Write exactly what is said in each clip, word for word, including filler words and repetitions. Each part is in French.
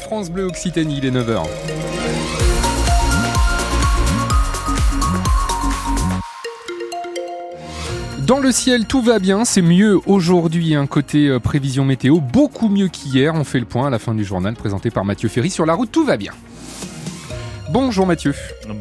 France Bleu Occitanie, il est neuf heures. Dans le ciel, tout va bien, c'est mieux aujourd'hui, hein, côté euh, prévision météo, beaucoup mieux qu'hier. On fait le point à la fin du journal présenté par Mathieu Ferri. Sur la route, tout va bien. Bonjour Mathieu.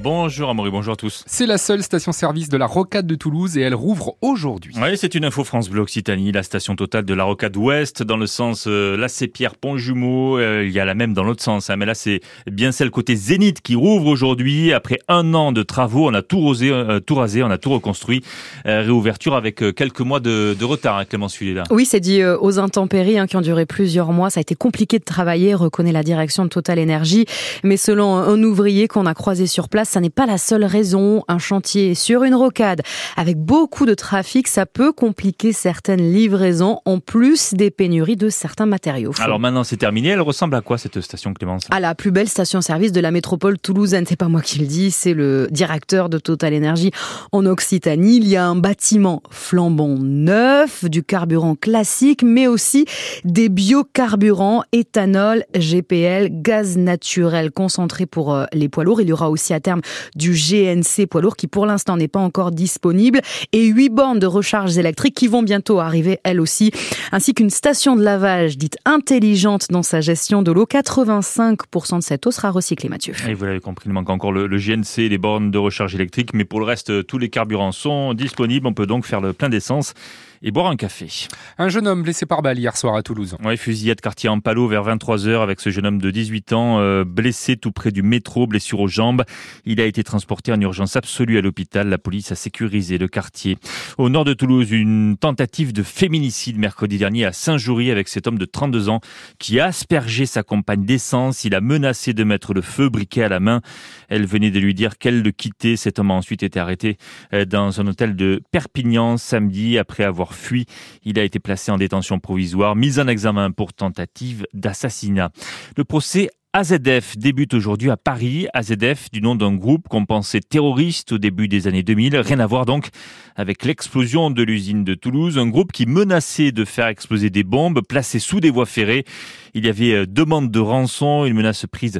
Bonjour Amaury, bonjour à tous. C'est la seule station-service de la Rocade de Toulouse et elle rouvre aujourd'hui. Oui, c'est une info France Bleu Occitanie, la station totale de la Rocade Ouest dans le sens, euh, là c'est Pierre-Pont-Jumeau, euh, il y a la même dans l'autre sens, hein, mais là c'est bien celle côté Zénith qui rouvre aujourd'hui. Après un an de travaux, on a tout rasé, euh, tout rasé on a tout reconstruit. Euh, réouverture avec euh, quelques mois de, de retard, hein, Clémence, celui-là. Oui, c'est dit euh, aux intempéries, hein, qui ont duré plusieurs mois. Ça a été compliqué de travailler, reconnaît la direction de Total Énergie, mais selon un ouvrier qu'on a croisé sur place, ça n'est pas la seule raison. Un chantier sur une rocade avec beaucoup de trafic, ça peut compliquer certaines livraisons en plus des pénuries de certains matériaux. Alors maintenant c'est terminé, elle ressemble à quoi cette station, Clémence ? À la plus belle station-service de la métropole toulousaine, c'est pas moi qui le dis, c'est le directeur de Total Énergie en Occitanie. Il y a un bâtiment flambant neuf, du carburant classique, mais aussi des biocarburants, éthanol, G P L, gaz naturel concentré pour les poids lourds. Il y aura aussi à terme du G N C poids lourd qui pour l'instant n'est pas encore disponible et huit bornes de recharges électriques qui vont bientôt arriver elles aussi, ainsi qu'une station de lavage dite intelligente dans sa gestion de l'eau. quatre-vingt-cinq pour cent de cette eau sera recyclée, Mathieu. Et vous l'avez compris, il manque encore le, le G N C, les bornes de recharge électrique, mais pour le reste, tous les carburants sont disponibles. On peut donc faire le plein d'essence et boire un café. Un jeune homme blessé par balle hier soir à Toulouse. Oui, fusillade quartier Ampalo vers vingt-trois heures avec ce jeune homme de dix-huit ans euh, blessé tout près du métro, blessure aux jambes. Il a été transporté en urgence absolue à l'hôpital. La police a sécurisé le quartier. Au nord de Toulouse, une tentative de féminicide mercredi dernier à Saint-Joury avec cet homme de trente-deux ans qui a aspergé sa compagne d'essence. Il a menacé de mettre le feu, briquet à la main. Elle venait de lui dire qu'elle le quittait. Cet homme a ensuite été arrêté dans un hôtel de Perpignan samedi après avoir fui. Il a été placé en détention provisoire, mis en examen pour tentative d'assassinat. Le procès A Z F débute aujourd'hui à Paris. A Z F, du nom d'un groupe qu'on pensait terroriste au début des années deux mille. Rien à voir donc avec l'explosion de l'usine de Toulouse. Un groupe qui menaçait de faire exploser des bombes placées sous des voies ferrées. Il y avait demande de rançon, une menace prise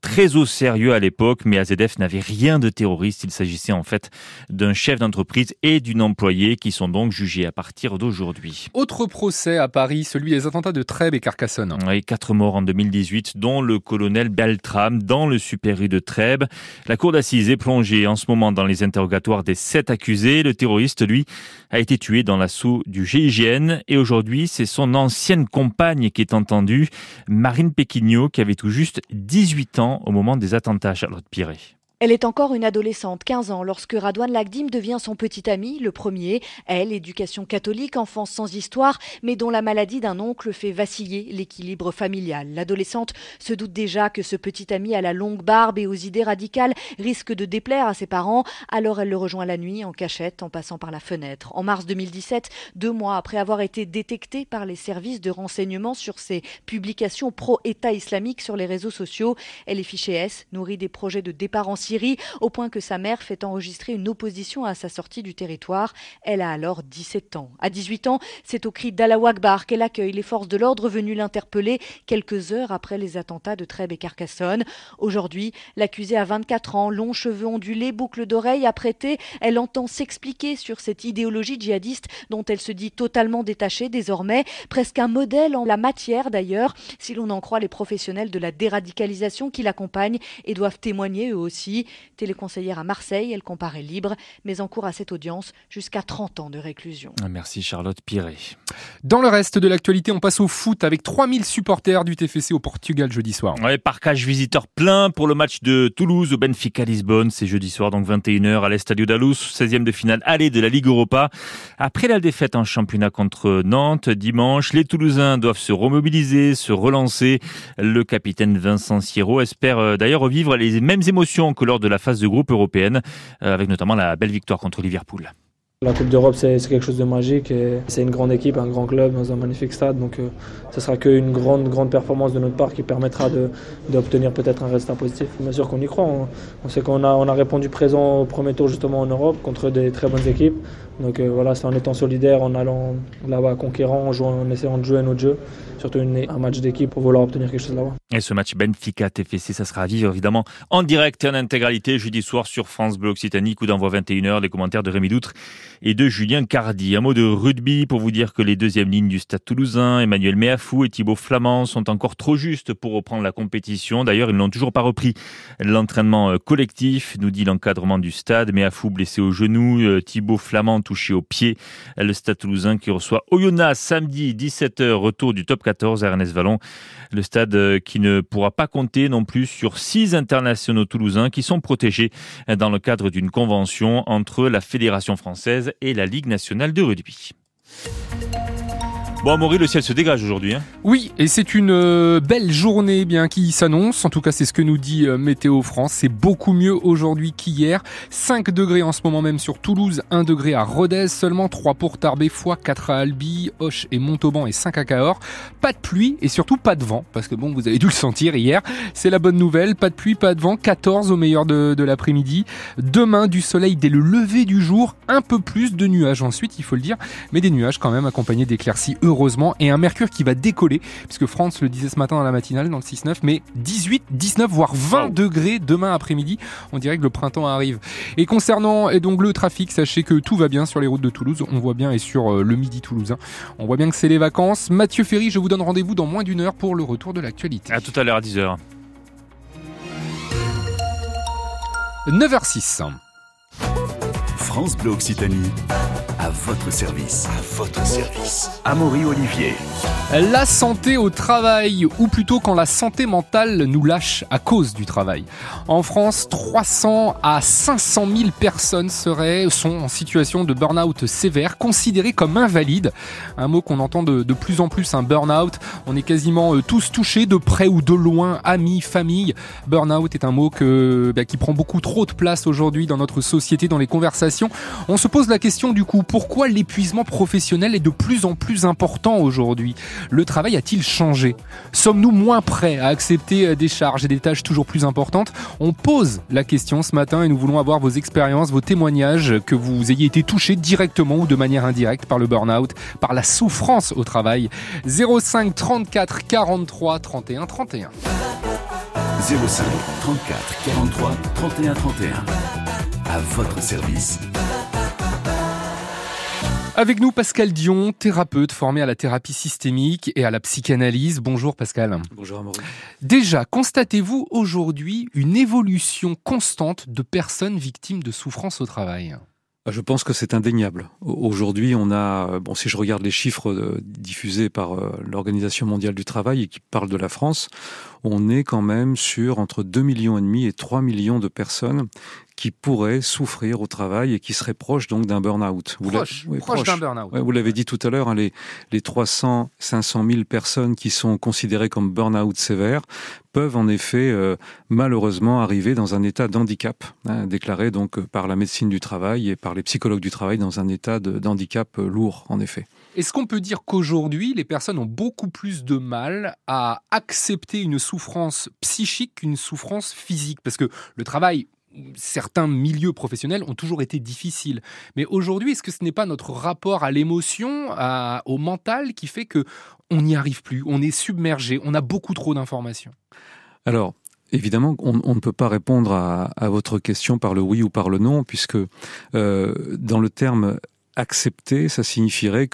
très au sérieux à l'époque. Mais A Z F n'avait rien de terroriste. Il s'agissait en fait d'un chef d'entreprise et d'une employée qui sont donc jugés à partir d'aujourd'hui. Autre procès à Paris, celui des attentats de Trèbes et Carcassonne. Oui, quatre morts en deux mille dix-huit, dont le Colonel Beltrame dans le Super-U de Trèbes. La cour d'assises est plongée en ce moment dans les interrogatoires des sept accusés. Le terroriste, lui, a été tué dans l'assaut du G I G N et aujourd'hui, c'est son ancienne compagne qui est entendue, Marine Péquignot, qui avait tout juste dix-huit ans au moment des attentats. Charlotte Piré. Elle est encore une adolescente, quinze ans, lorsque Radouane Lagdim devient son petit ami, le premier. Elle, éducation catholique, enfance sans histoire, mais dont la maladie d'un oncle fait vaciller l'équilibre familial. L'adolescente se doute déjà que ce petit ami à la longue barbe et aux idées radicales risque de déplaire à ses parents. Alors elle le rejoint la nuit, en cachette, en passant par la fenêtre. En mars deux mille dix-sept, deux mois après avoir été détectée par les services de renseignement sur ses publications pro-État islamique sur les réseaux sociaux, elle est fichée S, nourrit des projets de départ en Syrie, au point que sa mère fait enregistrer une opposition à sa sortie du territoire. Elle a alors dix-sept ans. À dix-huit ans, c'est au cri d'Allahu Akbar qu'elle accueille les forces de l'ordre venues l'interpeller quelques heures après les attentats de Trèbes et Carcassonne. Aujourd'hui, l'accusée a vingt-quatre ans, longs cheveux ondulés, boucles d'oreilles apprêtées. Elle entend s'expliquer sur cette idéologie djihadiste dont elle se dit totalement détachée désormais, presque un modèle en la matière d'ailleurs, si l'on en croit les professionnels de la déradicalisation qui l'accompagnent et doivent témoigner eux aussi. Téléconseillère à Marseille, elle comparaît libre, mais encourt à cette audience jusqu'à trente ans de réclusion. Merci Charlotte Piré. Dans le reste de l'actualité, on passe au foot avec trois mille supporters du T F C au Portugal jeudi soir. Ouais, parcage visiteur plein pour le match de Toulouse au Benfica Lisbonne. C'est jeudi soir, donc vingt et une heures à l'Estadio da Luz, seizième de finale aller de la Ligue Europa. Après la défaite en championnat contre Nantes dimanche, les Toulousains doivent se remobiliser, se relancer. Le capitaine Vincent Sierro espère d'ailleurs revivre les mêmes émotions que lors de la phase de groupe européenne, avec notamment la belle victoire contre Liverpool. La Coupe d'Europe, c'est, c'est quelque chose de magique et c'est une grande équipe, un grand club dans un magnifique stade. Donc, euh, ce sera qu'une grande, grande performance de notre part qui permettra de, d'obtenir peut-être un résultat positif. Bien sûr qu'on y croit. On, on sait qu'on a, on a répondu présent au premier tour justement en Europe contre des très bonnes équipes. Donc euh, voilà, c'est en étant solidaire, en allant là-bas conquérant, en, jouant, en essayant de jouer un autre jeu, surtout une, un match d'équipe pour vouloir obtenir quelque chose là-bas. Et ce match Benfica T F C, ça sera à vivre évidemment en direct et en intégralité jeudi soir sur France Bleu Occitanie, coup d'envoi vingt et une heures, les commentaires de Rémi Doutre et de Julien Cardi. Un mot de rugby pour vous dire que les deuxièmes lignes du Stade Toulousain, Emmanuel Meafou et Thibault Flament, sont encore trop justes pour reprendre la compétition. D'ailleurs, ils n'ont toujours pas repris l'entraînement collectif, nous dit l'encadrement du Stade. Meafou blessé au genou, Thibault Flament touché au pied. Le Stade Toulousain qui reçoit Oyonnax samedi dix-sept heures, retour du top quatorze à Ernest Wallon. Le Stade qui ne pourra pas compter non plus sur six internationaux toulousains qui sont protégés dans le cadre d'une convention entre la Fédération française et la Ligue nationale de rugby. Bon, Amaury, le ciel se dégage aujourd'hui, hein. Oui, et c'est une belle journée eh bien qui s'annonce. En tout cas, c'est ce que nous dit Météo France. C'est beaucoup mieux aujourd'hui qu'hier. cinq degrés en ce moment même sur Toulouse, un degré à Rodez seulement, trois pour Tarbes et Foix, quatre à Albi, Auch et Montauban et cinq à Cahors. Pas de pluie et surtout pas de vent, parce que bon, vous avez dû le sentir hier. C'est la bonne nouvelle, pas de pluie, pas de vent, quatorze au meilleur de, de l'après-midi. Demain, du soleil dès le lever du jour, un peu plus de nuages ensuite, il faut le dire, mais des nuages quand même accompagnés d'éclaircies heureuses. Heureusement, et un mercure qui va décoller, puisque France le disait ce matin dans la matinale, dans le six neuf, mais dix-huit, dix-neuf, voire vingt degrés demain après-midi. On dirait que le printemps arrive. Et concernant et donc, le trafic, sachez que tout va bien sur les routes de Toulouse. On voit bien, et sur le midi toulousain, on voit bien que c'est les vacances. Mathieu Ferri, je vous donne rendez-vous dans moins d'une heure pour le retour de l'actualité. À tout à l'heure à dix heures. neuf heures six. France Bleu Occitanie. À votre service, à votre service. Amaury Olivier. La santé au travail, ou plutôt quand la santé mentale nous lâche à cause du travail. En France, trois cents à cinq cent mille personnes seraient, sont en situation de burn-out sévère, considérées comme invalides. Un mot qu'on entend de, de plus en plus, un burn-out. On est quasiment tous touchés, de près ou de loin, amis, famille. Burn-out est un mot que, bah, qui prend beaucoup trop de place aujourd'hui dans notre société, dans les conversations. On se pose la question du coup, pourquoi l'épuisement professionnel est de plus en plus important aujourd'hui ? Le travail a-t-il changé ? Sommes-nous moins prêts à accepter des charges et des tâches toujours plus importantes ? On pose la question ce matin et nous voulons avoir vos expériences, vos témoignages, que vous ayez été touchés directement ou de manière indirecte par le burn-out, par la souffrance au travail. zéro cinq trente-quatre quarante-trois trente et un trente et un. zéro cinq trente-quatre quarante-trois trente et un trente et un. À votre service. Avec nous, Pascal Dion, thérapeute formé à la thérapie systémique et à la psychanalyse. Bonjour Pascal. Bonjour Amaury. Déjà, constatez-vous aujourd'hui une évolution constante de personnes victimes de souffrances au travail ? Je pense que c'est indéniable. Aujourd'hui, on a, bon, si je regarde les chiffres diffusés par l'Organisation mondiale du travail et qui parlent de la France, on est quand même sur entre deux virgule cinq millions et trois millions de personnes qui pourraient souffrir au travail et qui seraient proches donc d'un burn-out. Proche, oui, proche, proche d'un burn-out. Ouais, vous l'avez dit tout à l'heure, hein, les, les trois cents à cinq cent mille personnes qui sont considérées comme burn-out sévère peuvent en effet euh, malheureusement arriver dans un état d'handicap, hein, déclaré donc par la médecine du travail et par les psychologues du travail dans un état de, d'handicap euh, lourd en effet. Est-ce qu'on peut dire qu'aujourd'hui, les personnes ont beaucoup plus de mal à accepter une souffrance psychique qu'une souffrance physique ? Parce que le travail... certains milieux professionnels ont toujours été difficiles. Mais aujourd'hui, est-ce que ce n'est pas notre rapport à l'émotion, à, au mental, qui fait qu'on n'y arrive plus, on est submergé, on a beaucoup trop d'informations ? Alors, évidemment, on, on ne peut pas répondre à, à votre question par le oui ou par le non, puisque euh, dans le terme « accepter », ça signifierait que